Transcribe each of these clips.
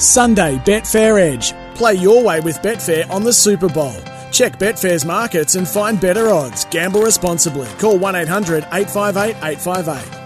Sunday, Betfair Edge. Play your way with Betfair on the Super Bowl. Check Betfair's markets and find better odds. Gamble responsibly. Call 1-800-858-858.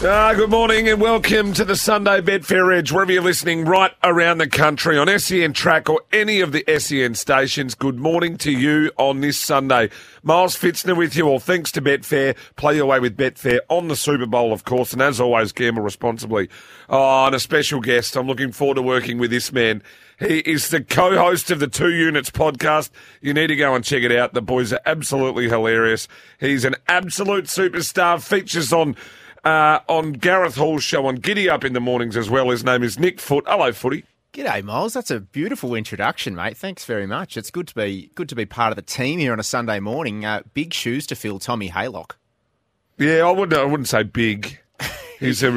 Good morning and welcome to the Sunday Betfair Edge. Wherever you're listening, right around the country on SEN Track or any of the SEN stations, good morning to you on this Sunday. Miles Fitzner with you all. Thanks to Betfair. Play your way with Betfair on the Super Bowl, of course, and as always, gamble responsibly. Oh, and a special guest. I'm looking forward to working with this man. He is the co-host of the Two Units podcast. You need to go and check it out. The boys are absolutely hilarious. He's an absolute superstar. Features on Gareth Hall's show on Giddy Up in the mornings as well. His name is Nick Foot. Hello, Footy. G'day, Miles. That's a beautiful introduction, mate. Thanks very much. It's good to be part of the team here on a Sunday morning. Big shoes to fill, Tommy Haylock. Yeah, I wouldn't say big. He's a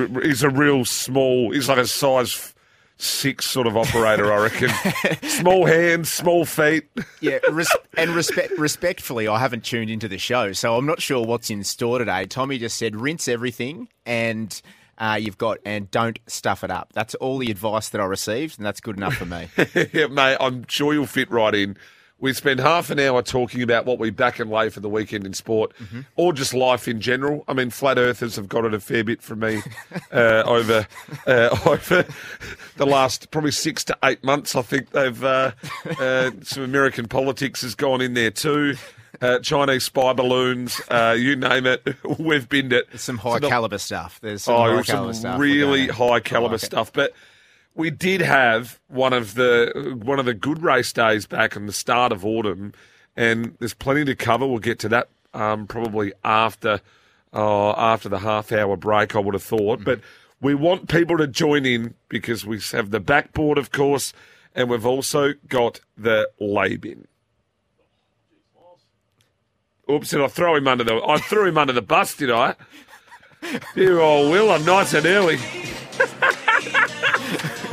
real small. He's like a size 6 sort of operator, I reckon. Small hands, small feet. Yeah, respectfully, I haven't tuned into the show, so I'm not sure what's in store today. Tommy just said rinse everything and don't stuff it up. That's all the advice that I received, and that's good enough for me. Yeah, mate, I'm sure you'll fit right in. We spend half an hour talking about what we back and lay for the weekend in sport, or just life in general. I mean, flat earthers have got it a fair bit from me over the last probably 6 to 8 months. I think they've some American politics has gone in there too. Chinese spy balloons, you name it, we've binned it. There's some high-caliber stuff. There's some high-caliber stuff. Really high-caliber stuff, but... We did have one of the good race days back in the start of autumn, and there's plenty to cover. We'll get to that probably after the half-hour break, I would have thought. But we want people to join in because we have the backboard, of course, and we've also got the lay bin. Oops, did I throw him under the... I threw him under the bus, did I? Dear old Will, I'm nice and early.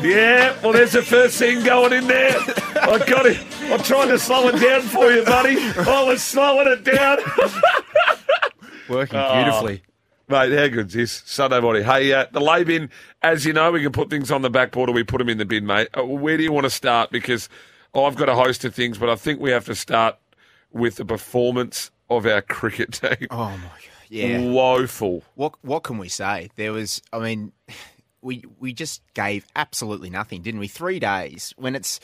Yeah, well, there's the first thing going in there. I got it. I'm trying to slow it down for you, buddy. I was slowing it down. Working beautifully. Mate, how good's this? Sunday morning. Hey, the lay bin, as you know, we can put things on the backboard or we put them in the bin, mate. Where do you want to start? Because I've got a host of things, but I think we have to start with the performance of our cricket team. Oh, my God. Yeah. Woeful. What can we say? There was, I mean... We just gave absolutely nothing, didn't we? 3 days when it's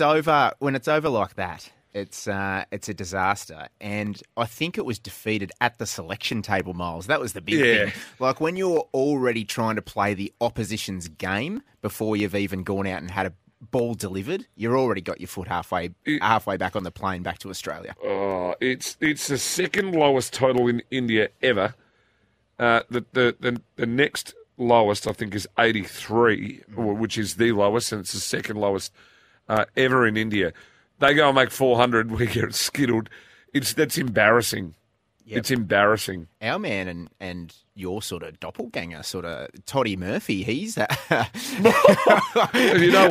over like that, it's a disaster. And I think it was defeated at the selection table, Miles. That was the big thing. Like when you're already trying to play the opposition's game before you've even gone out and had a ball delivered, you're already got your foot halfway back on the plane back to Australia. Oh, it's the second lowest total in India ever. The next lowest, I think, is 83, which is the lowest, and it's the second lowest ever in India. They go and make 400, we get skittled. That's embarrassing. Yep. It's embarrassing. Our man and your sort of doppelganger, sort of Toddy Murphy, he's... You know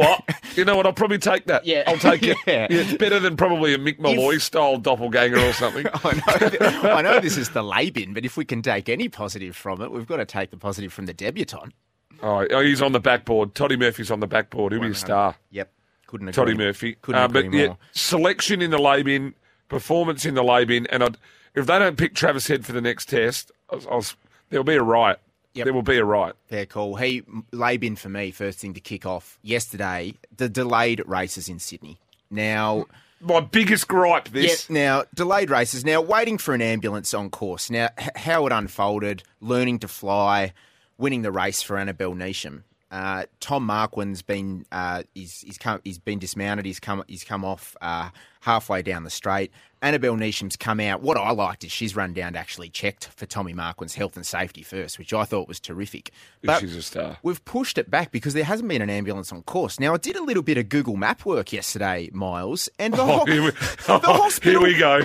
what? I'll probably take that. Yeah. I'll take it. Yeah. Yeah, it's better than probably a Mick Malloy-style doppelganger or something. I know this is the lay bin, but if we can take any positive from it, we've got to take the positive from the debutant. Oh, he's on the backboard. Toddy Murphy's on the backboard. He'll be a star. Yep. Couldn't agree. Toddy Murphy. Couldn't agree more. Yeah, selection in the lay bin, performance in the lay bin, and if they don't pick Travis Head for the next test, there'll be a riot. Yep. There will be a riot. Fair call. Hey, lay bin for me, first thing to kick off yesterday, the delayed races in Sydney. Now... my biggest gripe, this. Yep, now, delayed races. Now, waiting for an ambulance on course. Now, how it unfolded, learning to fly, winning the race for Annabel Neasham. Tom Marquand's been he's been dismounted. He's come off halfway down the straight. Annabel Neasham's come out. What I liked is she's run down to actually checked for Tommy Marquand's health and safety first, which I thought was terrific. But she's a star. We've pushed it back because there hasn't been an ambulance on course. Now, I did a little bit of Google Map work yesterday, Miles, and the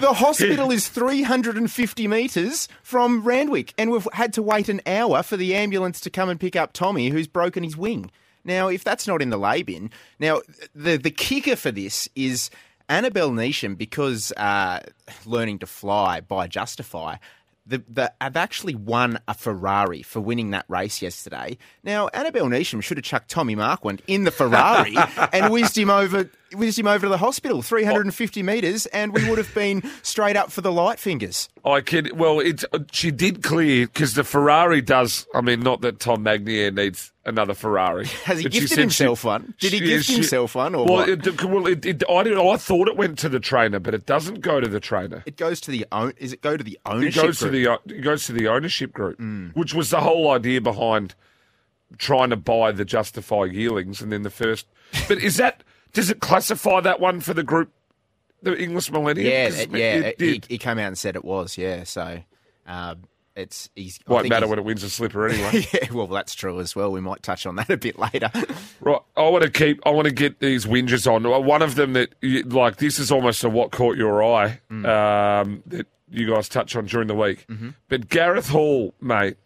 hospital is 350 metres from Randwick, and we've had to wait an hour for the ambulance to come and pick up Tommy, who's broken his wing. Now, if that's not in the lay bin... Now, the kicker for this is... Annabel Neasham, because Learning to Fly by Justify I've actually won a Ferrari for winning that race yesterday. Now, Annabel Neasham should have chucked Tommy Marquand in the Ferrari and whizzed him over to the hospital, 350 metres, and we would have been straight up for the light fingers. I kid. Well, she did clear, because the Ferrari does... I mean, not that Tom Magnier needs another Ferrari. Has he gifted himself one? Did he gift himself one? Or well, what? I thought it went to the trainer, but it doesn't go to the trainer. It goes to the... Is it go to the ownership group? It goes to the ownership group, which was the whole idea behind trying to buy the Justify yearlings, and then the first... But is that... Does it classify that one for the group, the English Millennium? He came out and said it was, yeah. So won't matter when it wins a slipper anyway. Yeah, well, that's true as well. We might touch on that a bit later. Right, I want to get these whingers on. One of them that, like, this is almost a what caught your eye that you guys touch on during the week. Mm-hmm. But Gareth Hall, mate,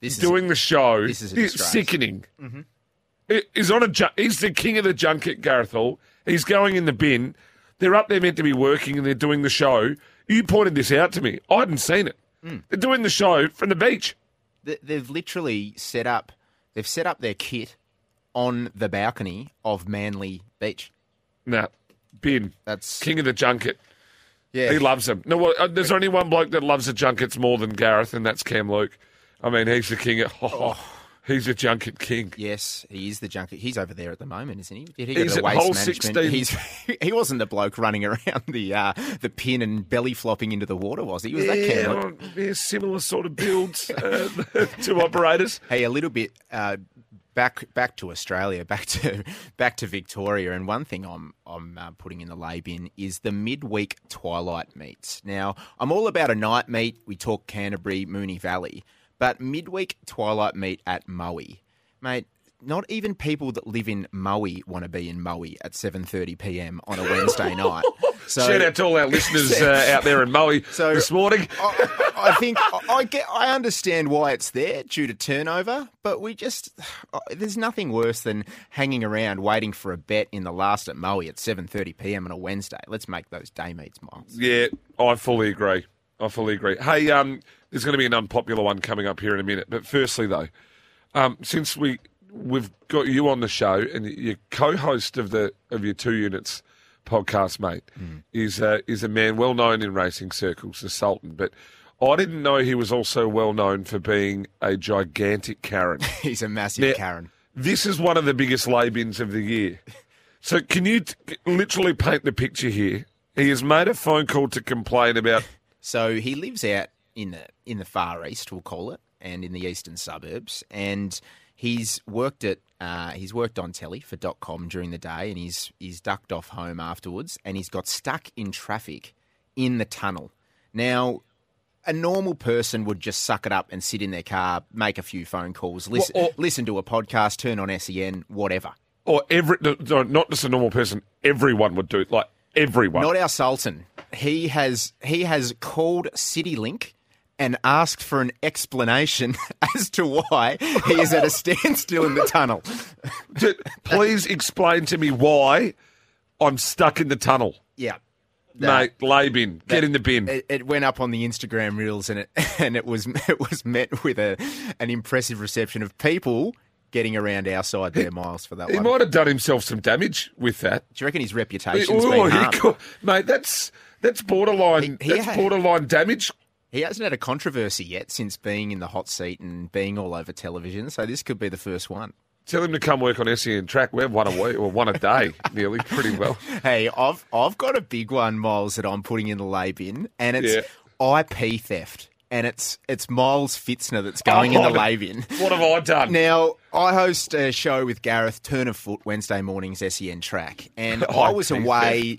the show. This is sickening. Mm-hmm. He's the king of the junket, Gareth Hall. He's going in the bin. They're up there meant to be working and they're doing the show. You pointed this out to me. I hadn't seen it. Mm. They're doing the show from the beach. They've literally set up their kit on the balcony of Manly Beach. Nah, bin. That's king of the junket. Yeah. He loves them. No, well, there's only one bloke that loves the junkets more than Gareth, and that's Cam Luke. I mean, he's the king of... He's a junket king. Yes, he is the junket. He's over there at the moment, isn't he? Did he go to waste management? He wasn't the bloke running around the pin and belly flopping into the water, was he? Was that Cam? Yeah, similar sort of builds to operators. Hey, a little bit back to Australia, back to Victoria. And one thing I'm putting in the lay bin is the midweek twilight meets. Now, I'm all about a night meet. We talk Canterbury, Moonee Valley. But midweek twilight meet at Mowi. Mate, not even people that live in Mowi want to be in Mowi at 7:30 p.m. on a Wednesday night. So, shout out to all our listeners out there in Mowi this morning. I think I understand why it's there due to turnover, but there's nothing worse than hanging around waiting for a bet in the last at Mowi at 7:30 p.m. on a Wednesday. Let's make those day meets, Miles. Yeah, I fully agree. Hey, there's going to be an unpopular one coming up here in a minute. But firstly, though, since we've got you on the show and your co-host of your Two Units podcast, mate, is a man well known in racing circles, the Sultan. But I didn't know he was also well known for being a gigantic Karen. He's a massive Karen. This is one of the biggest lay bins of the year. So can you literally paint the picture here? He has made a phone call to complain about... So he lives out in the Far East, we'll call it, and in the eastern suburbs. And he's worked on telly for .com during the day, and he's ducked off home afterwards, and he's got stuck in traffic in the tunnel. Now, a normal person would just suck it up and sit in their car, make a few phone calls, listen to a podcast, turn on SEN, whatever. Or not just a normal person, everyone would do it, like everyone. Not our Sultan. He has called CityLink and asked for an explanation as to why he is at a standstill in the tunnel. Please explain to me why I'm stuck in the tunnel. Yeah. Mate, lay bin. Get in the bin. It went up on the Instagram reels and it was met with an impressive reception of people getting around our side there, Miles, for that one. He might have done himself some damage with that. Do you reckon his reputation's been harmed? Mate, that's borderline. That's borderline damage. He hasn't had a controversy yet since being in the hot seat and being all over television, so this could be the first one. Tell him to come work on SEN Track. We have one a week, or one a day, nearly, pretty well. Hey, I've got a big one, Miles, that I'm putting in the lay bin, and it's IP theft. And it's Miles Fitzner that's going in the lay bin. What have I done? Now, I host a show with Gareth, Turn of Foot, Wednesday mornings, SEN Track. And I was away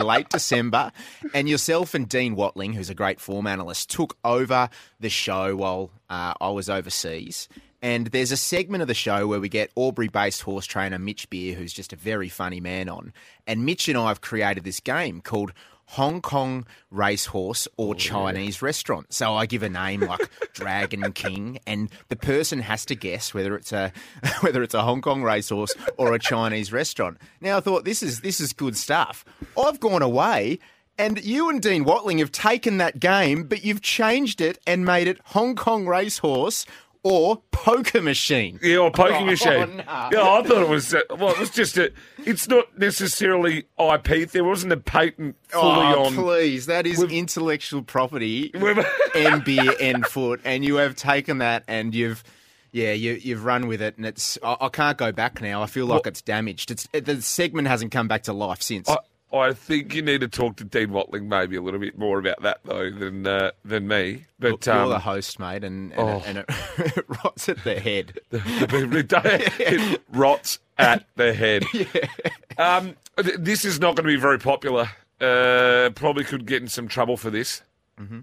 late December, and yourself and Dean Watling, who's a great form analyst, took over the show while I was overseas. And there's a segment of the show where we get Albury-based horse trainer Mitch Beer, who's just a very funny man, on. And Mitch and I have created this game called Hong Kong Racehorse or Chinese Restaurant. So I give a name like Dragon King, and the person has to guess whether it's a Hong Kong racehorse or a Chinese restaurant. Now I thought this is good stuff. I've gone away And you and Dean Watling have taken that game, but you've changed it and made it Hong Kong Racehorse or Poker Machine. Yeah, or Poker Machine. No. Yeah, I thought it was, well, it was just a, it's not necessarily IP. There wasn't a patent fully on. Oh, please. That is intellectual property, MBeer and Foot. And you have taken that and you've, yeah, you've run with it, and it's. I can't go back now. I feel like it's damaged. It's the segment hasn't come back to life since. I think you need to talk to Dean Watling maybe a little bit more about that though than me. But you're the host, mate, and it rots at the head. It rots at the head. Yeah. This is not going to be very popular. Probably could get in some trouble for this. Mm-hmm.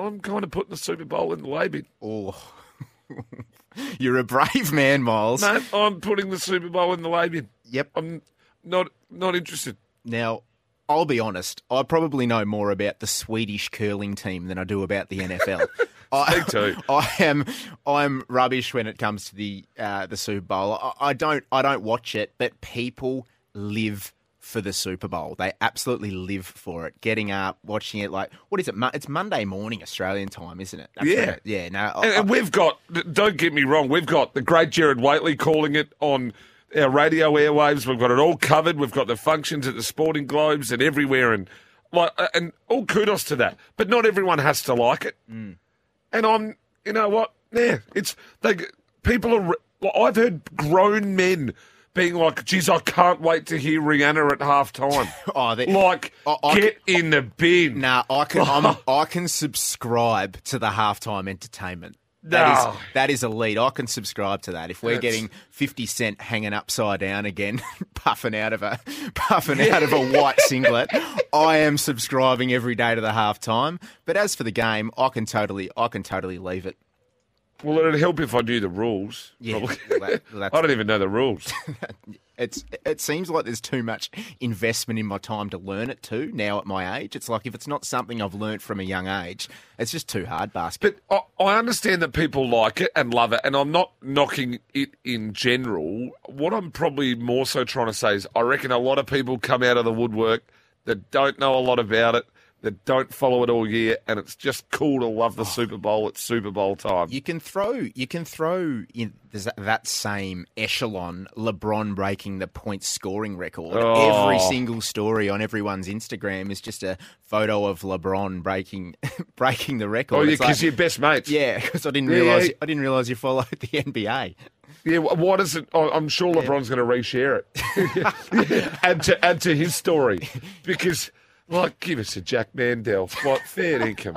I'm kind of putting the Super Bowl in the lay bin. Oh, you're a brave man, Miles. No, I'm putting the Super Bowl in the lay bin. Yep. I'm not interested. Now, I'll be honest. I probably know more about the Swedish curling team than I do about the NFL. Me too. I'm rubbish when it comes to the Super Bowl. I don't watch it, but people live for the Super Bowl. They absolutely live for it. Getting up, watching it, like, what is it? It's Monday morning Australian time, isn't it? That's right. Yeah. No, and we've got, don't get me wrong, we've got the great Jared Waitley calling it on our radio airwaves. We've got it all covered. We've got the functions at the Sporting Globes and everywhere, and all kudos to that. But not everyone has to like it. Mm. And you know what? Yeah, I've heard grown men being like, geez, I can't wait to hear Rihanna at halftime. In the bin. Nah, I can subscribe to the halftime entertainment. That is elite. I can subscribe to that. If we're getting 50 Cent hanging upside down again, puffing out of a white singlet, I am subscribing every day to the halftime. But as for the game, I can totally leave it. Well, it'd help if I knew the rules. Yeah, I don't even know the rules. It seems like there's too much investment in my time to learn it too now at my age. It's like if it's not something I've learnt from a young age, it's just too hard, basket. But I understand that people like it and love it, and I'm not knocking it in general. What I'm probably more so trying to say is I reckon a lot of people come out of the woodwork that don't know a lot about it, that don't follow it all year, and it's just cool to love the Super Bowl. It's Super Bowl time. You can throw in that same echelon, LeBron breaking the point scoring record. Oh. Every single story on everyone's Instagram is just a photo of LeBron breaking the record. Oh, because you're best mates. Yeah, because I didn't realize you followed the NBA. Yeah, why does it? I'm sure LeBron's going to reshare it. add to his story because. Like, give us a Jack Mandel. Like, fair income.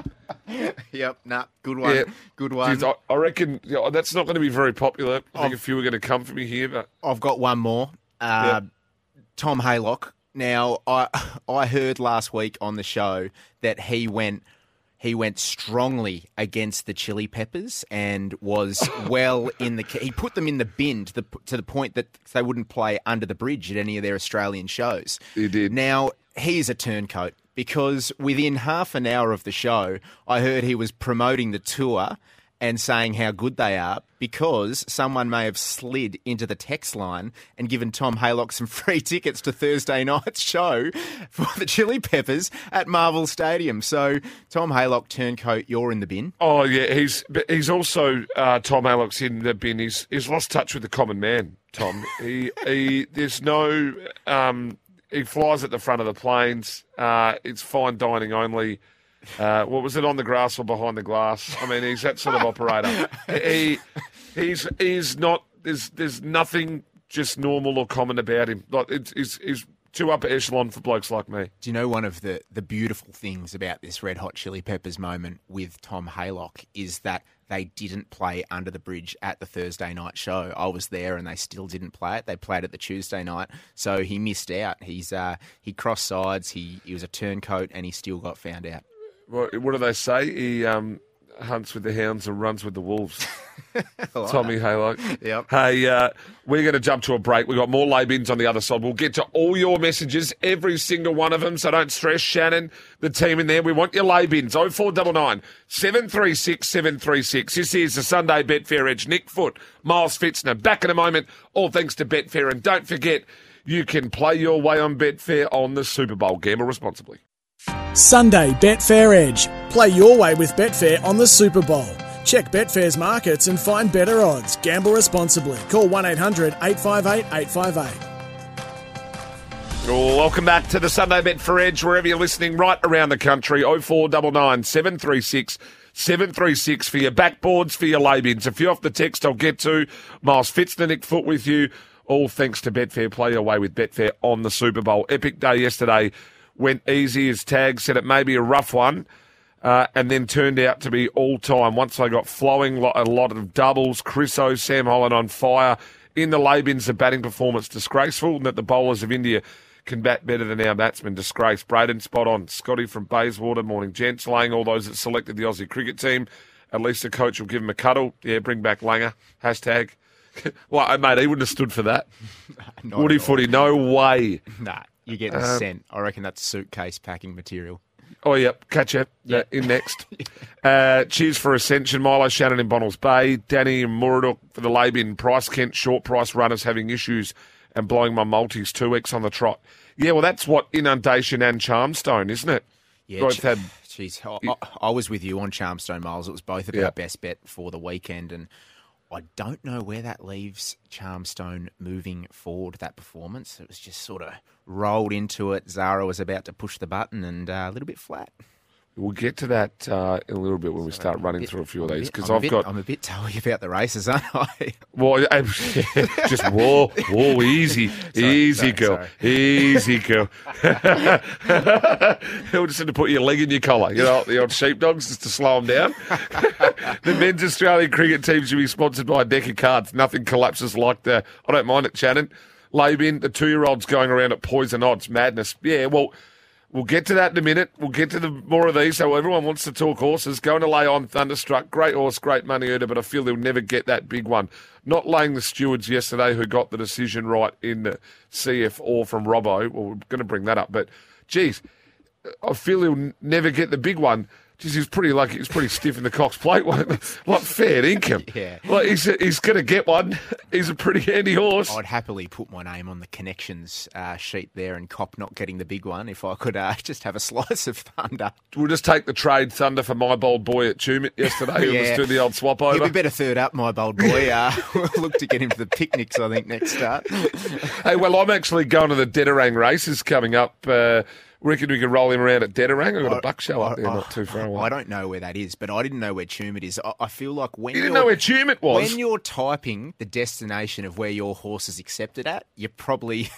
Yep, nah, good one. Yeah. Good one. Jeez, I reckon that's not going to be very popular. I think a few are going to come for me here. But I've got one more. Tom Haylock. Now, I heard last week on the show that he went strongly against the Chili Peppers and was he put them in the bin to the point that they wouldn't play Under the Bridge at any of their Australian shows. He did. Now, he's a turncoat because within half an hour of the show, I heard he was promoting the tour and saying how good they are because someone may have slid into the text line and given Tom Haylock some free tickets to Thursday night's show for the Chili Peppers at Marvel Stadium. So, Tom Haylock, turncoat, you're in the bin. Oh, yeah. He's also, Tom Haylock's in the bin. He's lost touch with the common man, Tom. There's no... He flies at the front of the planes. It's fine dining only. What was it, on the grass or behind the glass? I mean, he's that sort of operator. He's not. There's nothing just normal or common about him. Like he's too upper echelon for blokes like me. Do you know one of the beautiful things about this Red Hot Chili Peppers moment with Tom Haylock is that they didn't play Under the Bridge at the Thursday night show. I was there and they still didn't play it. They played it the Tuesday night. So he missed out. He crossed sides. He was a turncoat and he still got found out. Well, what do they say? He hunts with the hounds and runs with the wolves. Tommy Haylock. Yep. Hey, we're going to jump to a break. We've got more lay bins on the other side. We'll get to all your messages, every single one of them, so don't stress, Shannon, the team in there. We want your lay bins. 0499 736 736. This is the Sunday Betfair Edge. Nick Foot, Miles Fitzner. Back in a moment. All thanks to Betfair. And don't forget, You can play your way on Betfair on the Super Bowl. Gamble responsibly. Sunday, Betfair Edge. Play your way with Betfair on the Super Bowl. Check Betfair's markets and find better odds. Gamble responsibly. Call 1-800-858-858. Welcome back to the Sunday Betfair Edge, wherever you're listening, right around the country. 0499 736 736 for your backboards, for your lay-bins. If you're off the text, I'll get to Miles Fitzner, Nick Foot with you. All thanks to Betfair. Play your way with Betfair on the Super Bowl. Epic day yesterday. Went easy as Tag said. It may be a rough one, and then turned out to be all-time. Once they got flowing, a lot of doubles. Chriso, Sam Holland on fire. In the lay-bins, the batting performance disgraceful, and that the bowlers of India can bat better than our batsmen. Disgrace. Braden spot on. Scotty from Bayswater. Morning, gents. Laying all those that selected the Aussie cricket team. At least the coach will give him a cuddle. Yeah, bring back Langer. Hashtag. Well, mate, he wouldn't have stood for that. Woody footy, no way. Nah, you get the scent. I reckon that's suitcase packing material. Oh, yep. Catch it. Yep. In next. Cheers for Ascension. Milo Shannon in Bonnells Bay. Danny and Murdoch for the lay-bin. Price Kent, short price runners having issues and blowing my multis 2 weeks on the trot. Yeah, well, that's what Inundation and Charmstone, isn't it? Yeah, geez, I was with you on Charmstone, Miles. It was both of our best bet for the weekend, and I don't know where that leaves Charmstone moving forward, that performance. It was just sort of rolled into it. Zara was about to push the button and a little bit flat. We'll get to that in a little bit when we start running through a few of these, because I'm a bit telly about the races, aren't I? Well, just whoa, easy, girl. He'll just have to put your leg in your collar, you know, the old sheepdogs, just to slow them down. The men's Australian cricket team should be sponsored by a deck of cards. Nothing collapses like the. I don't mind it, Shannon. Labin, the 2-year-olds going around at poison odds, madness. Yeah, well. We'll get to that in a minute. We'll get to the more of these. So everyone wants to talk horses. Going to lay on Thunderstruck. Great horse, great money earner, but I feel they'll never get that big one. Not laying the Stewards yesterday, who got the decision right in the CF or from Robbo. Well, we're going to bring that up. But, geez, I feel he'll never get the big one. Geez, he was pretty lucky. He was pretty stiff in the Cox Plate one. Like, fair dinkum. Yeah. Like, he's going to get one. He's a pretty handy horse. I'd happily put my name on the connections sheet there and cop not getting the big one if I could just have a slice of Thunder. We'll just take the trade Thunder for My Bold Boy at Two Units yesterday. Yeah. We'll just do the old swap over. He'll be better third up, My Bold Boy. We'll look to get him to the picnics, I think, next start. Hey, well, I'm actually going to the Dedarang races coming up. Reckon we could roll him around at Dedarang? I've got a buck show up there, not too far away. I don't know where that is, but I didn't know where Tumut is. I feel like when you didn't know where Tumut was, when you're typing the destination of where your horse is accepted at, you probably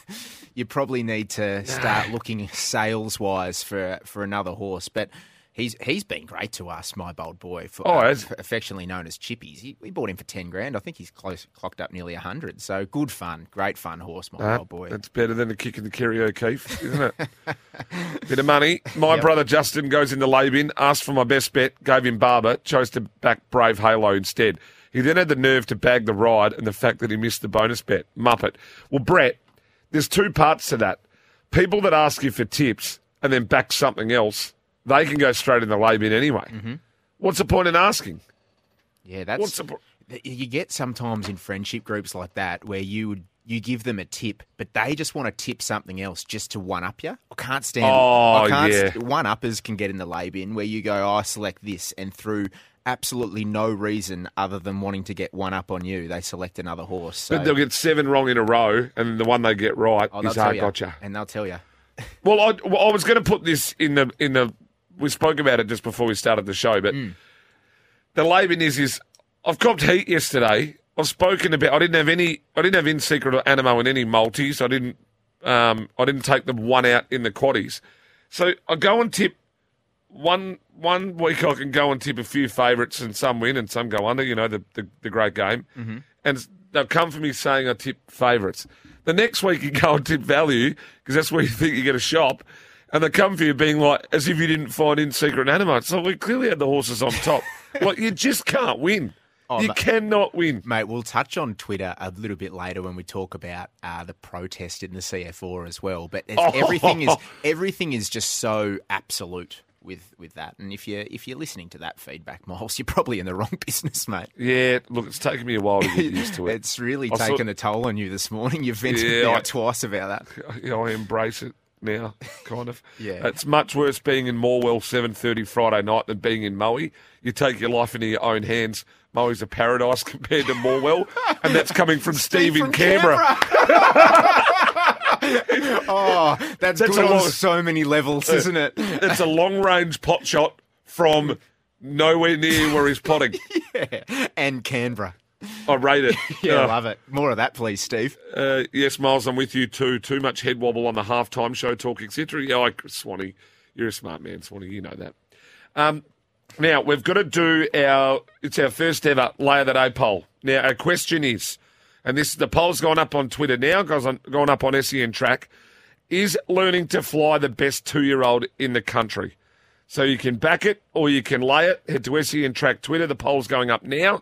need to start looking sales wise for another horse. But he's been great to us, My Bold Boy, affectionately known as Chippies. We bought him for $10,000. I think he's clocked up nearly 100. So good fun, great fun horse, My Bold Boy. That's better than a kick in the Kerry O'Keefe, isn't it? Bit of money. My brother Justin goes in the lay bin, asked for my best bet, gave him Barber, chose to back Brave Halo instead. He then had the nerve to bag the ride and the fact that he missed the bonus bet. Muppet. Well, Brett, there's two parts to that. People that ask you for tips and then back something else, they can go straight in the lay bin anyway. Mm-hmm. What's the point in asking? Yeah, that's you get sometimes in friendship groups like that where you give them a tip, but they just want to tip something else just to one up you. I can't stand. One uppers can get in the lay bin where you go, I select this, and through absolutely no reason other than wanting to get one up on you, they select another horse. So. But they'll get 7 wrong in a row, and the one they get right is I gotcha, and they'll tell you. Well, I was going to put this in the. We spoke about it just before we started the show, but the lay-bin is I've copped heat yesterday. I've spoken about I didn't have In Secret or Anamoe in any multis. I didn't take the one out in the quaddies. So I go and tip one week. I can go and tip a few favourites and some win and some go under. You know the great game, and they'll come for me saying I tip favourites. The next week you go and tip value because that's where you think you get a shop. And they come for you being like, as if you didn't find In Secret Animal. So we clearly had the horses on top. Like, you just can't win. Oh, you cannot win. Mate, we'll touch on Twitter a little bit later when we talk about the protest in the CF4 as well. But everything is just so absolute with that. And if you're listening to that feedback, Miles, you're probably in the wrong business, mate. Yeah, look, it's taken me a while to get used to it. It's really taken a toll on you this morning. You've vented out twice about that. I embrace it now, kind of. Yeah. It's much worse being in Morwell 7:30 Friday night than being in Mowi. You take your life into your own hands. Mowi's a paradise compared to Morwell, and that's coming from Steve in Canberra. Oh, that's good on so many levels, isn't it? It's a long-range pot shot from nowhere near where he's potting. Yeah, and Canberra. I rate it. Yeah, I love it. More of that, please, Steve. Yes, Miles, I'm with you too. Too much head wobble on the halftime show talk, etc. Yeah, Swanee, you're a smart man, Swanee. You know that. Now, we've got to do it's our first ever Lay of the Day poll. Now, our question is, and the poll's gone up on Twitter now, gone up on SEN Track, is Learning to Fly the best two-year-old in the country? So you can back it or you can lay it. Head to SEN Track Twitter. The poll's going up now.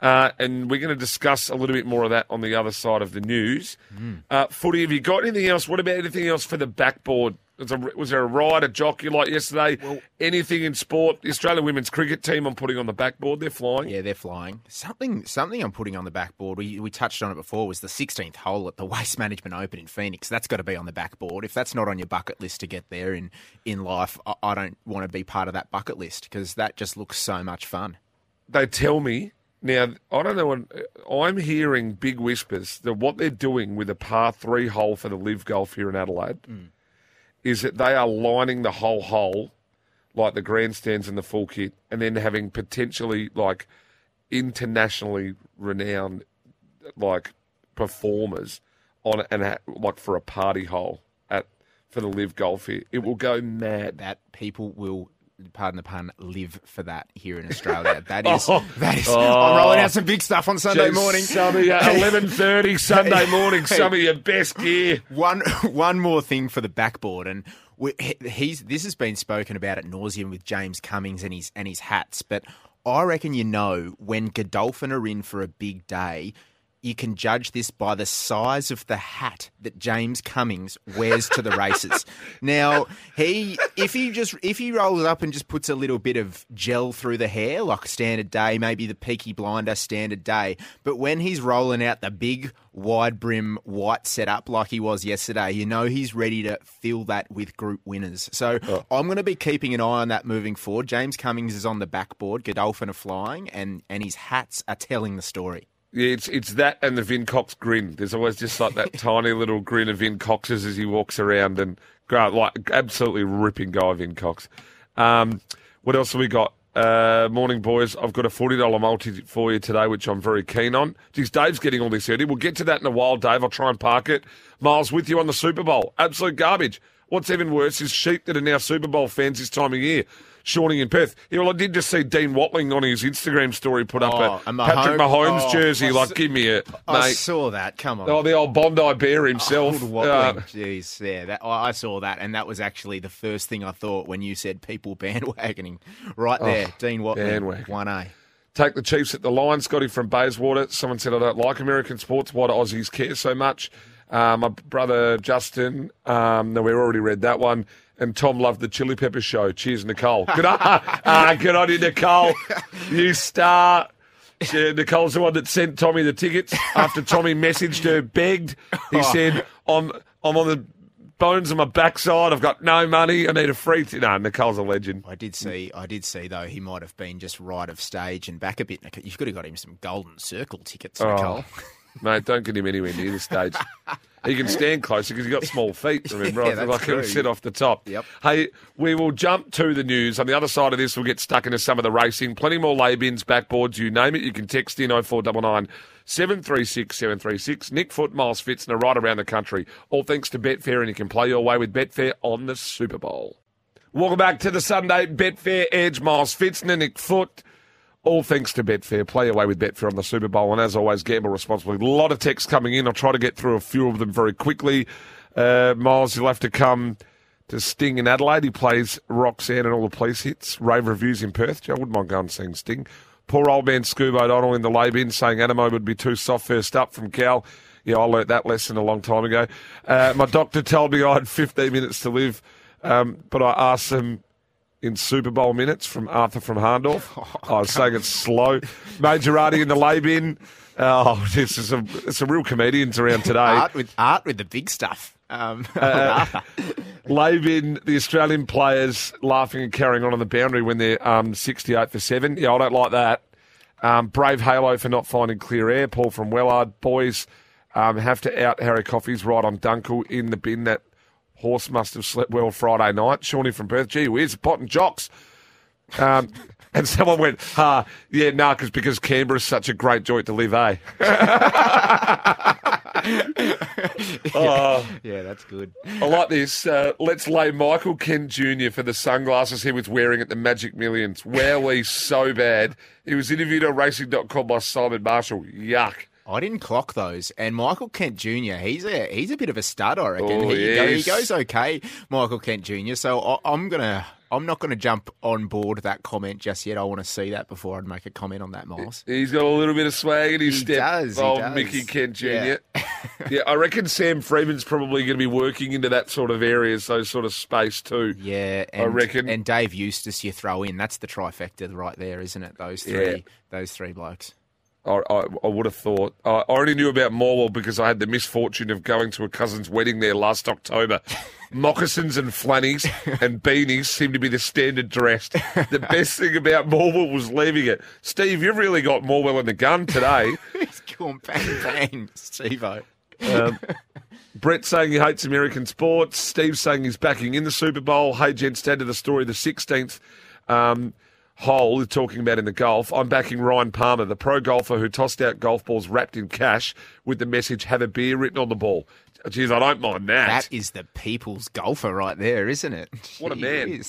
And we're going to discuss a little bit more of that on the other side of the news. Footy, have you got anything else? What about anything else for the backboard? Was there a ride, a jockey like yesterday? Well, anything in sport? The Australian women's cricket team I'm putting on the backboard. They're flying. Yeah, they're flying. Something I'm putting on the backboard, we touched on it before, was the 16th hole at the Waste Management Open in Phoenix. That's got to be on the backboard. If that's not on your bucket list to get there in life, I don't want to be part of that bucket list because that just looks so much fun. They tell me. Now, I don't know, I'm hearing big whispers that what they're doing with a par 3 hole for the LIV Golf here in Adelaide is that they are lining the whole hole, like the grandstands and the full kit, and then having potentially, like, internationally renowned, like, performers on and like for a party hole for the LIV Golf here. It will go mad. That people will... pardon the pun, live for that here in Australia. That is, I'm rolling out some big stuff on Sunday morning. 11:30 Sunday morning, some of your best gear. One more thing for the backboard, and this has been spoken about at nauseam with James Cummings and his hats, but I reckon when Godolphin are in for a big day, you can judge this by the size of the hat that James Cummings wears to the races. Now, if he rolls up and just puts a little bit of gel through the hair, like a standard day, maybe the Peaky Blinder standard day, but when he's rolling out the big wide brim white setup like he was yesterday, he's ready to fill that with group winners. So I'm going to be keeping an eye on that moving forward. James Cummings is on the backboard. Godolphin are flying, and his hats are telling the story. Yeah, it's that and the Vin Cox grin. There's always just like that tiny little grin of Vin Cox's as he walks around, and like absolutely ripping guy Vin Cox. What else have we got? Morning, boys. I've got a $40 multi for you today, which I'm very keen on. Geez, Dave's getting all this early. We'll get to that in a while, Dave. I'll try and park it. Miles, with you on the Super Bowl. Absolute garbage. What's even worse is sheep that are now Super Bowl fans this time of year. Shawning in Perth. Yeah, well, I did just see Dean Watling on his Instagram story put up a Patrick Mahomes jersey. Give me it, mate. I saw that. Come on. Oh, the old Bondi Bear himself. Old Watling. Jeez, yeah. I saw that, and that was actually the first thing I thought when you said people bandwagoning. Right there, Dean Watling, 1A. Take the Chiefs at the Lions. Scotty from Bayswater. Someone said, I don't like American sports. Why do Aussies care so much? My brother Justin, no, we already read that one. And Tom loved the Chili Peppers show. Cheers, Nicole. Good on you, Nicole. You star. Yeah, Nicole's the one that sent Tommy the tickets after Tommy messaged her, begged. He said, I'm on the bones on my backside. I've got no money. I need a free ticket. No, Nicole's a legend. I did see though, he might have been just right of stage and back a bit. You could have got him some golden circle tickets, Nicole. Mate, don't get him anywhere near this stage. He can stand closer because he's got small feet, remember? Yeah, I can sit off the top. Yep. Hey, we will jump to the news. On the other side of this, we'll get stuck into some of the racing. Plenty more lay bins, backboards, you name it. You can text in 0499 736 736. Nick Foot, Miles Fitzner, right around the country. All thanks to Betfair, and you can play your way with Betfair on the Super Bowl. Welcome back to the Sunday Betfair Edge. Miles Fitzner, Nick Foot. All thanks to Betfair. Play away with Betfair on the Super Bowl. And as always, gamble responsibly. A lot of texts coming in. I'll try to get through a few of them very quickly. Miles, you'll have to come to Sting in Adelaide. He plays Roxanne and all the police hits. Rave reviews in Perth. Gee, I wouldn't mind going and seeing Sting. Poor old man Scoob O'Donnell in the lay bin saying Anamoe would be too soft first up from Cal. Yeah, I learnt that lesson a long time ago. My doctor told me I had 15 minutes to live, but I asked him in Super Bowl minutes from Arthur from Harndorf. Oh, I was saying it's slow. Made Girardi in the lay bin. Oh, this is some real comedians around today. Art with the big stuff. Lay bin, the Australian players laughing and carrying on the boundary when they're 68-7. Yeah, I don't like that. Brave Halo for not finding clear air. Paul from Wellard. Boys have to out Harry Coffey's right on Dunkel in the bin. That horse must have slept well Friday night. Shawnee from Perth. Gee whiz, pot and jocks. And someone went, yeah, nah, because Canberra's such a great joint to live, eh? Yeah, that's good. I like this. Let's lay Michael Kent Jr. for the sunglasses he was wearing at the Magic Millions. Wowee, so bad. He was interviewed on racing.com by Simon Marshall. Yuck. I didn't clock those. And Michael Kent Jr., he's a bit of a stud, I reckon. Oh, he goes okay, Michael Kent Jr. So I'm not going to jump on board that comment just yet. I want to see that before I'd make a comment on that, Miles. He's got a little bit of swag in his step. He does. Mickey Kent Jr. Yeah. Yeah, I reckon Sam Freeman's probably going to be working into that sort of areas, those sort of space too. Yeah, and, I reckon. And Dave Eustace you throw in. That's the trifecta right there, isn't it? Those three blokes. I would have thought. I already knew about Morwell because I had the misfortune of going to a cousin's wedding there last October. Moccasins and flannies and beanies seem to be the standard dressed. The best thing about Morwell was leaving it. Steve, you've really got Morwell in the gun today. He's gone bang, bang, Steve-o. Brett saying he hates American sports. Steve saying he's backing in the Super Bowl. Hey, gents, down to the story of the 16th. Hole is talking about in the golf. I'm backing Ryan Palmer, the pro golfer who tossed out golf balls wrapped in cash with the message, have a beer written on the ball. Jeez, I don't mind that. That is the people's golfer right there, isn't it? What a man.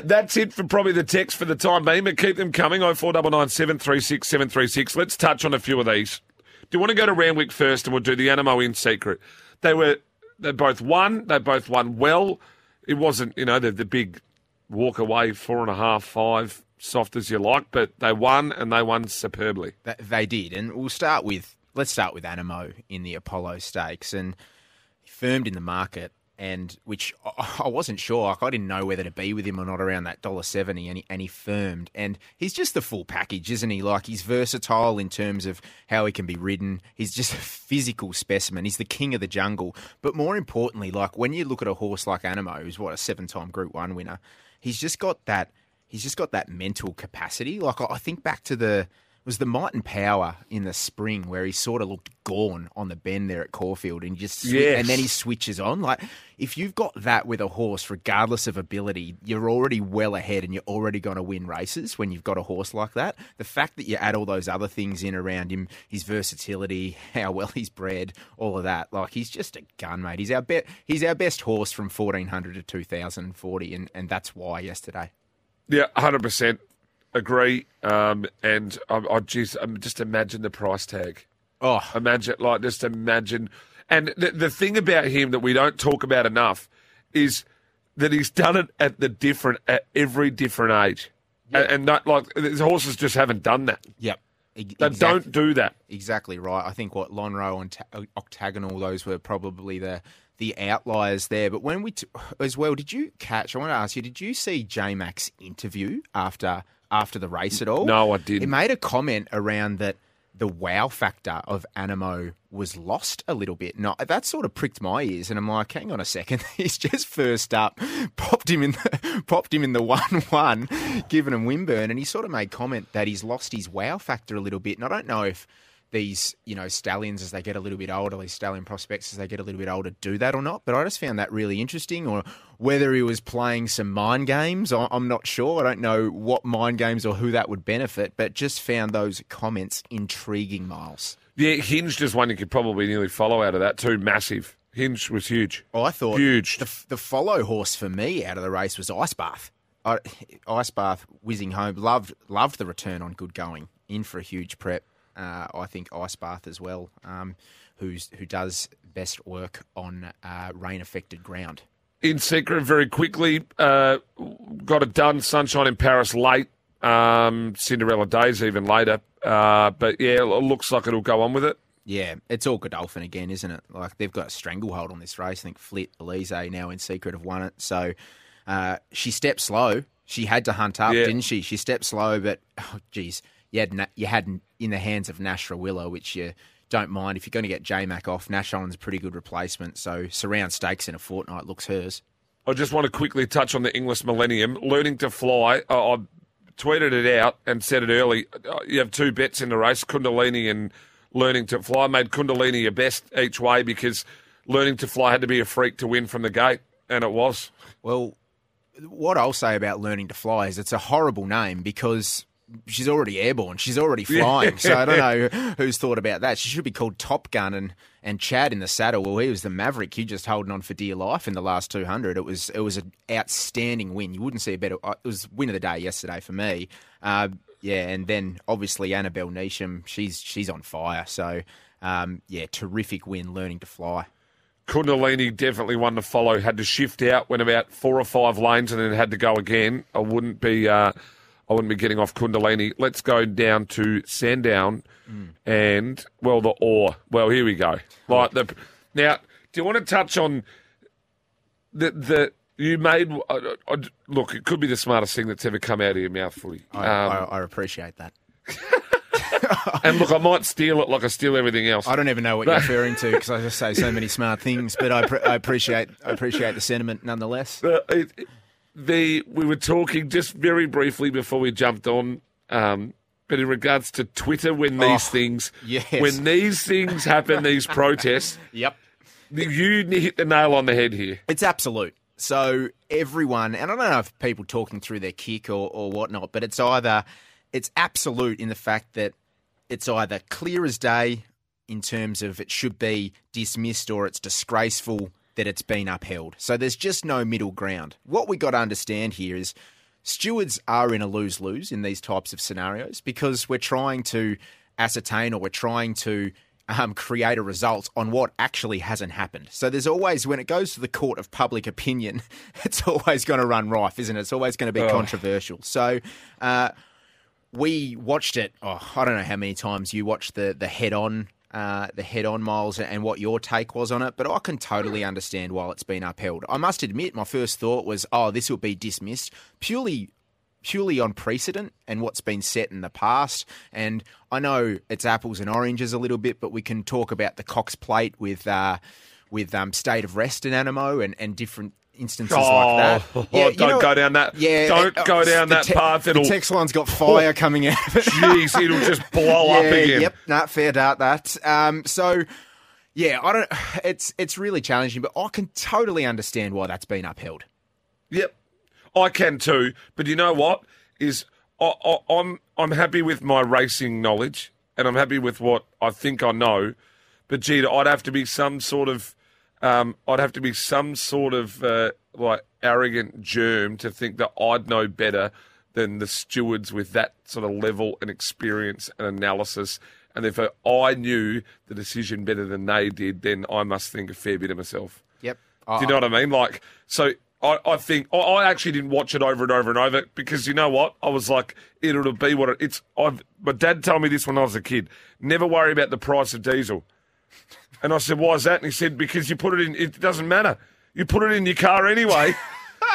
That's it for probably the text for the time being, but keep them coming. 0499 736 736. Let's touch on a few of these. Do you want to go to Randwick first and we'll do the Anamoe in secret? They both won well. It wasn't, the big walk away 4.5, 5, soft as you like, but they won superbly. They did, and let's start with Anamoe in the Apollo Stakes, and firmed in the market, and which I wasn't sure, I didn't know whether to be with him or not around that $1.70, and he firmed, and he's just the full package, isn't he? Like, he's versatile in terms of how he can be ridden. He's just a physical specimen. He's the king of the jungle, but more importantly, like when you look at a horse like Anamoe, who's a 7-time Group 1 winner. He's just got that mental capacity. Like, I think back to the might and power in the spring where he sort of looked gone on the bend there at Caulfield, and and then he switches on. Like, if you've got that with a horse, regardless of ability, you're already well ahead and you're already going to win races when you've got a horse like that. The fact that you add all those other things in around him, his versatility, how well he's bred, all of that, like, he's just a gun, mate. He's our best horse from 1400 to 2040, and that's why yesterday. Yeah, 100%. Agree, and just imagine the price tag. Oh, imagine, and the thing about him that we don't talk about enough is that he's done it at every different age, and not like his horses just haven't done that. Yep, they don't do that. Exactly right. I think what Lonro and Octagonal, those were probably the outliers there. But when I want to ask you, did you see J-Mac's interview after the race at all? No, I didn't. He made a comment around that the wow factor of Anamoe was lost a little bit. Now, that sort of pricked my ears, and I'm like, hang on a second. He's just first up, popped him in the 1-1, giving him Wimburn, and he sort of made comment that he's lost his wow factor a little bit. And I don't know if these, stallions as they get a little bit older, these stallion prospects as they get a little bit older, do that or not. But I just found that really interesting, or whether he was playing some mind games, I'm not sure. I don't know what mind games or who that would benefit, but just found those comments intriguing, Miles. Yeah, Hinge is one you could probably nearly follow out of that too. Massive. Hinge was huge. I thought huge. The follow horse for me out of the race was Ice Bath. Ice Bath whizzing home. Loved the return on Good Going. In for a huge prep. I think Ice Bath as well, who does best work on rain-affected ground. In secret, very quickly, got it done. Sunshine in Paris late. Cinderella Days even later. But, yeah, it looks like it'll go on with it. Yeah, it's all Godolphin again, isn't it? Like, they've got a stranglehold on this race. I think Flit, Elise now in secret have won it. So She stepped slow. She had to hunt up, didn't she? She stepped slow, but, oh, geez, you had in the hands of Nash Rawilla, which you don't mind. If you're going to get J-Mac off, Nash Allen's a pretty good replacement. So surround stakes in a fortnight looks hers. I just want to quickly touch on the English Millennium. Learning to Fly, I tweeted it out and said it early. You have two bets in the race, Kundalini and Learning to Fly. I made Kundalini your best each way because Learning to Fly had to be a freak to win from the gate, and it was. Well, what I'll say about Learning to Fly is it's a horrible name because she's already airborne. She's already flying. So I don't know who's thought about that. She should be called Top Gun and Chad in the saddle. Well, he was the Maverick. He just holding on for dear life in the last 200. It was an outstanding win. You wouldn't see a better. It was win of the day yesterday for me. And then obviously Annabel Neasham. She's on fire. So terrific win. Learning to Fly. Kundalini definitely one to follow. Had to shift out, went about 4 or 5 lanes, and then had to go again. I wouldn't be getting off Kundalini. Let's go down to Sandown and, well, the Ore. Well, here we go. Like now, do you want to touch on the you made? Look, it could be the smartest thing that's ever come out of your mouth, footy. I appreciate that. And look, I might steal it like I steal everything else. I don't even know what you're referring to because I just say so many smart things, but I appreciate the sentiment nonetheless. We were talking just very briefly before we jumped on, but in regards to Twitter, when these things happen, these protests, you hit the nail on the head here. It's absolute. So everyone, and I don't know if people talking through their kick or whatnot, but it's absolute in the fact that it's either clear as day in terms of it should be dismissed or it's disgraceful that it's been upheld. So there's just no middle ground. What we got to understand here is stewards are in a lose-lose in these types of scenarios because we're trying to ascertain or we're trying to create a result on what actually hasn't happened. So there's always, when it goes to the court of public opinion, it's always going to run rife, isn't it? It's always going to be controversial. So we watched it, I don't know how many times you watched the head-on, Miles, and what your take was on it, but I can totally understand why it's been upheld. I must admit, my first thought was, this will be dismissed purely on precedent and what's been set in the past. And I know it's apples and oranges a little bit, but we can talk about the Cox Plate with state of rest in Anamoe and different instances like that. Yeah, don't go down that. Yeah, don't go down that path. The text line's got fire coming out of it. Jeez, it'll just blow up again. Yep, fair doubt that. I don't. It's really challenging, but I can totally understand why that's been upheld. Yep, I can too. But you know what is? I'm happy with my racing knowledge, and I'm happy with what I think I know. But gee, I'd have to be some sort of. I'd have to be some sort of arrogant germ to think that I'd know better than the stewards with that sort of level and experience and analysis. And therefore, I knew the decision better than they did, then I must think a fair bit of myself. Yep. Do you know what I mean? Like, so I think I actually didn't watch it over and over and over because you know what? I was like, it'll be what it's. My dad told me this when I was a kid. Never worry about the price of diesel. And I said, why is that? And he said, because you put it in, it doesn't matter. You put it in your car anyway,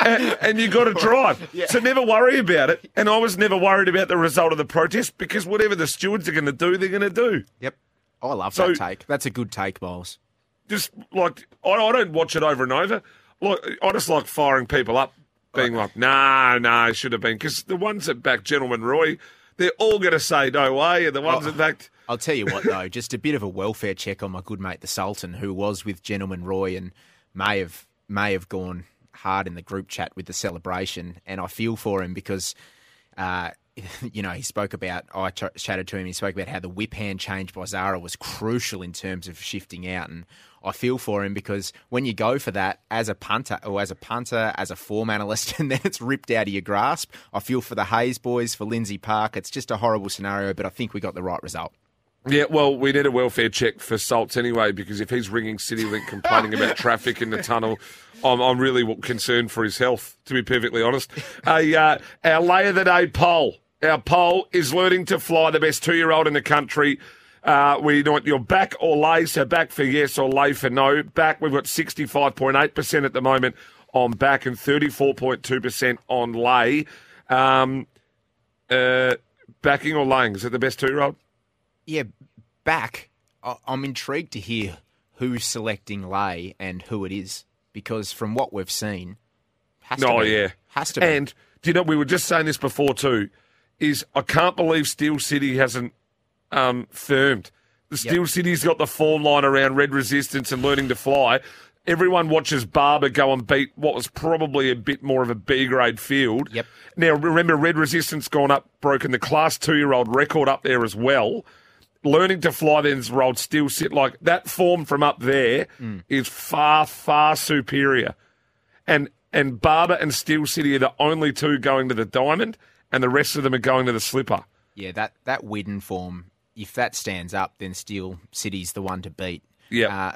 and you got to drive. Yeah. So never worry about it. And I was never worried about the result of the protest because whatever the stewards are going to do, they're going to do. Yep. I love that take. That's a good take, Miles. Just like, I don't watch it over and over. Like, I just like firing people up, being like, no, it should have been. Because the ones that backed Gentleman Roy, they're all going to say no way, and the ones that backed... I'll tell you what, though, just a bit of a welfare check on my good mate, the Sultan, who was with Gentleman Roy and may have gone hard in the group chat with the celebration. And I feel for him because, he spoke about how the whip hand change by Zara was crucial in terms of shifting out. And I feel for him because when you go for that as a punter, as a form analyst, and then it's ripped out of your grasp, I feel for the Hayes boys, for Lindsay Park. It's just a horrible scenario, but I think we got the right result. Yeah, well, we need a welfare check for Salts anyway, because if he's ringing CityLink complaining about traffic in the tunnel, I'm really concerned for his health, to be perfectly honest. Our lay of the day poll. Our poll is Learning to Fly, the best 2-year-old in the country. We want your back or lay, so back for yes or lay for no. Back, we've got 65.8% at the moment. on back and 34.2% on lay. Backing or laying? Is it the best two, Rob? Yeah, back. I'm intrigued to hear who's selecting lay and who it is, because from what we've seen, has to be. And do you know, we were just saying this before too, is I can't believe Steel City hasn't firmed. The Steel City's got the form line around Red Resistance and Learning to Fly. Everyone watches Barber go and beat what was probably a bit more of a B-grade field. Yep. Now, remember, Red Resistance gone up, broken the class 2-year-old record up there as well. Learning to Fly then's rolled Steel City. Like, that form from up there is far, far superior. And Barber and Steel City are the only two going to the Diamond, and the rest of them are going to the Slipper. Yeah, that Widden form, if that stands up, then Steel City's the one to beat. Yeah.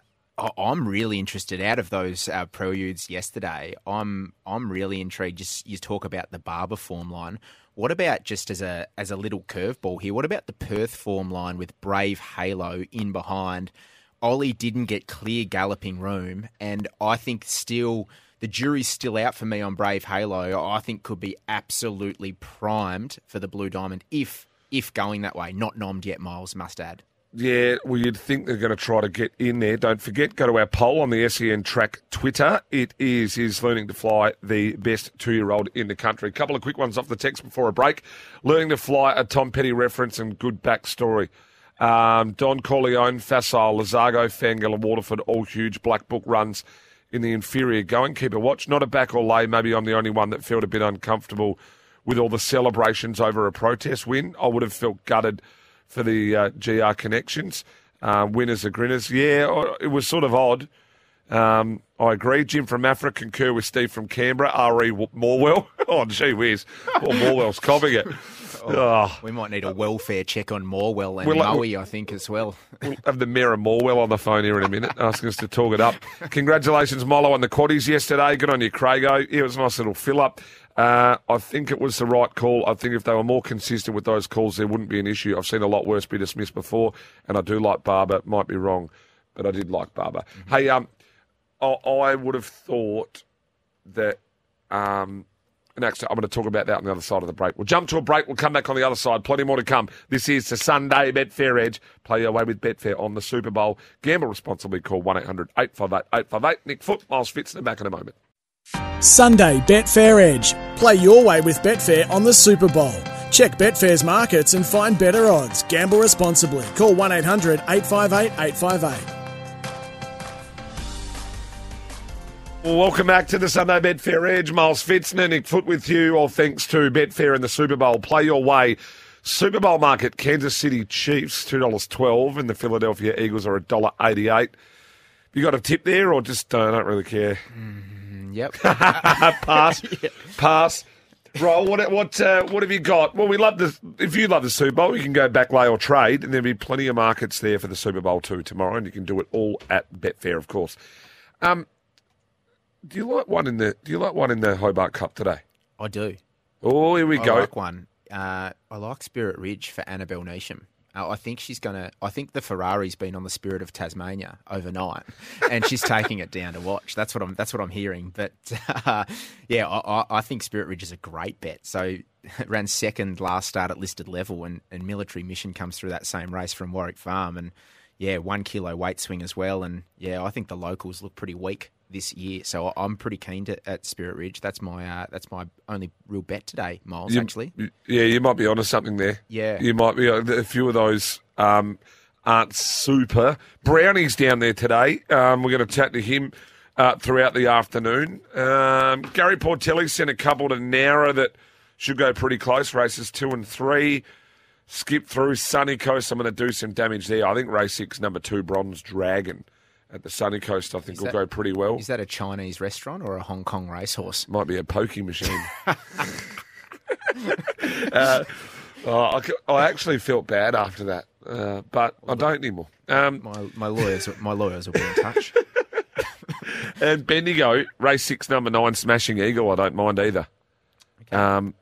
I'm really interested out of those preludes yesterday. I'm really intrigued. Just you talk about the Barber form line. What about just as a little curveball here? What about the Perth form line with Brave Halo in behind? Ollie didn't get clear galloping room, and I think still the jury's still out for me on Brave Halo. I think could be absolutely primed for the Blue Diamond if going that way. Not nommed yet, Miles, must add. Yeah, well, you'd think they're going to try to get in there. Don't forget, go to our poll on the SEN Track Twitter. It is Learning to Fly the best 2-year-old in the country? A couple of quick ones off the text before a break. Learning to Fly, a Tom Petty reference and good backstory. Don Corleone, Facile, Lizargo, Fangela, Waterford, all huge black book runs in the inferior going. Keep a watch. Not a back or lay. Maybe I'm the only one that felt a bit uncomfortable with all the celebrations over a protest win. I would have felt gutted for the GR connections. Winners are grinners. Yeah, it was sort of odd. I agree. Jim from Africa concur with Steve from Canberra. R.E. Morwell. Oh, gee whiz. Well, Morwell's copying it. Oh. We might need a welfare check on Morwell and Mowi, I think, as well. We'll have the Mayor of Morwell on the phone here in a minute asking us to talk it up. Congratulations, Milo, on the quaddies yesterday. Good on you, Crago. It was a nice little fill-up. I think it was the right call. I think if they were more consistent with those calls, there wouldn't be an issue. I've seen a lot worse be dismissed before, and I do like Barber. Might be wrong, but I did like Barber. Mm-hmm. Hey, I would have thought that next, I'm going to talk about that on the other side of the break. We'll jump to a break. We'll come back on the other side. Plenty more to come. This is the Sunday Betfair Edge. Play your way with Betfair on the Super Bowl. Gamble responsibly. Call 1-800-858-858. Nick Foot, Miles Fitz, and back in a moment. Sunday Betfair Edge. Play your way with Betfair on the Super Bowl. Check Betfair's markets and find better odds. Gamble responsibly. Call 1-800-858-858. Well, welcome back to the Sunday Betfair Edge. Miles Fitzner, Nick Foot with you, all thanks to Betfair and the Super Bowl. Play your way. Super Bowl market, Kansas City Chiefs, $2.12, and the Philadelphia Eagles are $1.88. You got a tip there or just don't really care? Yep. Pass. Pass. Roll. What have you got? Well, we love the. If you love the Super Bowl, you can go back, lay or trade, and there'll be plenty of markets there for the Super Bowl too tomorrow, and you can do it all at Betfair, of course. Do you like one in the Hobart Cup today? I do. Oh, here we go. I like one. I like Spirit Ridge for Annabel Neasham. I think she's gonna. I think the Ferrari's been on the Spirit of Tasmania overnight, and she's taking it down to watch. That's what I'm hearing. But yeah, I think Spirit Ridge is a great bet. So it ran second last start at listed level, and Military Mission comes through that same race from Warwick Farm, and yeah, 1 kilo weight swing as well. And yeah, I think the locals look pretty weak this year, so I'm pretty keen at Spirit Ridge. That's my only real bet today, Miles. Actually, yeah, you might be onto something there. Yeah, you might be. A few of those aren't super. Brownie's down there today. We're going to chat to him throughout the afternoon. Gary Portelli sent a couple to Nara that should go pretty close. Races 2 and 3. Skip through Sunny Coast. I'm going to do some damage there. I think race 6, number 2, Bronze Dragon. At the Sunny Coast, I think will go pretty well. Is that a Chinese restaurant or a Hong Kong racehorse? Might be a pokie machine. I actually felt bad after that, but I don't anymore. My lawyers will be in touch. And Bendigo, race 6, number 9, Smashing Eagle. I don't mind either. Okay.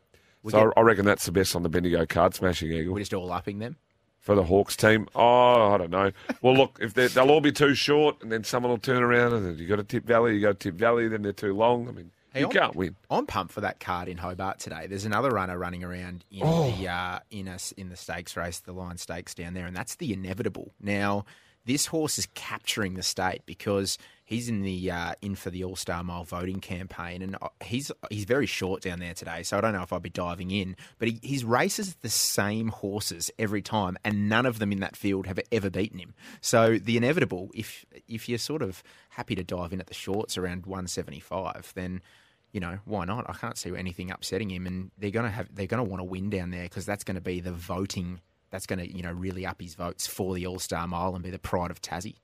I reckon that's the best on the Bendigo card, Smashing Eagle. We're just all upping them. for the Hawks team? Oh, I don't know. Well, look, if they'll all be too short, and then someone will turn around and you got to tip value, then they're too long. I mean, hey, you can't win. I'm pumped for that card in Hobart today. There's another runner running around in the stakes race, the Lion Stakes down there, and that's the Inevitable. Now, this horse is capturing the state because he's in the in for the All-Star Mile voting campaign, and he's very short down there today, so I don't know if I'll be diving in. But his races the same horses every time, and none of them in that field have ever beaten him. So the Inevitable, if you're sort of happy to dive in at the shorts around 175, then you know why not? I can't see anything upsetting him, and they're going to want to win down there because that's going to be the voting. That's going to, you know, really up his votes for the All-Star Mile and be the pride of Tassie.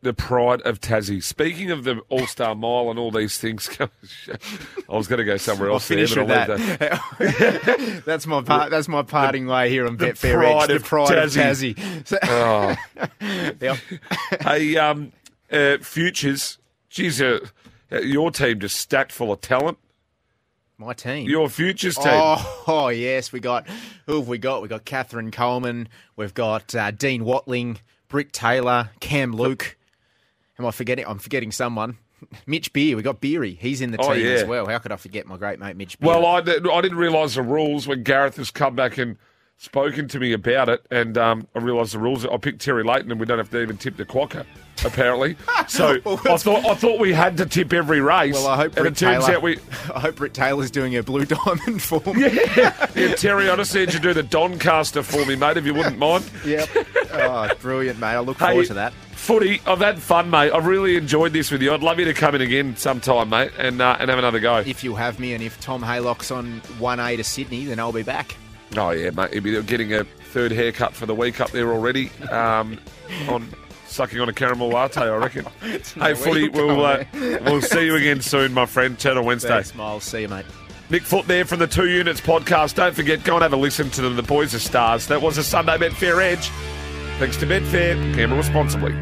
The pride of Tassie. Speaking of the All-Star Mile and all these things, I was going to go somewhere else. I'll finish with that. That's my parting way here on Betfair Edge. The pride of Tassie. Hey, futures. Geez, your team just stacked full of talent. My team. Your futures team. Oh yes, who have we got? We've got Catherine Coleman, we've got Dean Watling, Brick Taylor, Cam Luke. Am I forgetting? I'm forgetting someone. Mitch Beer. We got Beery. He's in the team as well. How could I forget my great mate Mitch Beer? Well, I didn't realise the rules when Gareth has come back and spoken to me about it, and I realised the rules. I picked Terry Leighton, and we don't have to even tip the quokka, apparently. So well, I thought we had to tip every race. Well, I hope Britt Taylor's doing her Blue Diamond for me. Yeah, Terry, I just need you to do the Doncaster for me, mate, if you wouldn't mind. Yep. Oh, brilliant, mate. I look forward to that. Footy, I've had fun, mate. I've really enjoyed this with you. I'd love you to come in again sometime, mate, and have another go. If you'll have me, and if Tom Haylock's on 1A to Sydney, then I'll be back. Oh, yeah, mate. He'll be getting a third haircut for the week up there already. Sucking on a caramel latte, I reckon. Hey, Footy, we'll see you again soon, my friend. Chat on Wednesday. Thanks, Miles. See you, mate. Nick Foot there from the Two Units podcast. Don't forget, go and have a listen to them. The boys are stars. That was a Sunday Betfair Edge. Thanks to Betfair. Gamble responsibly.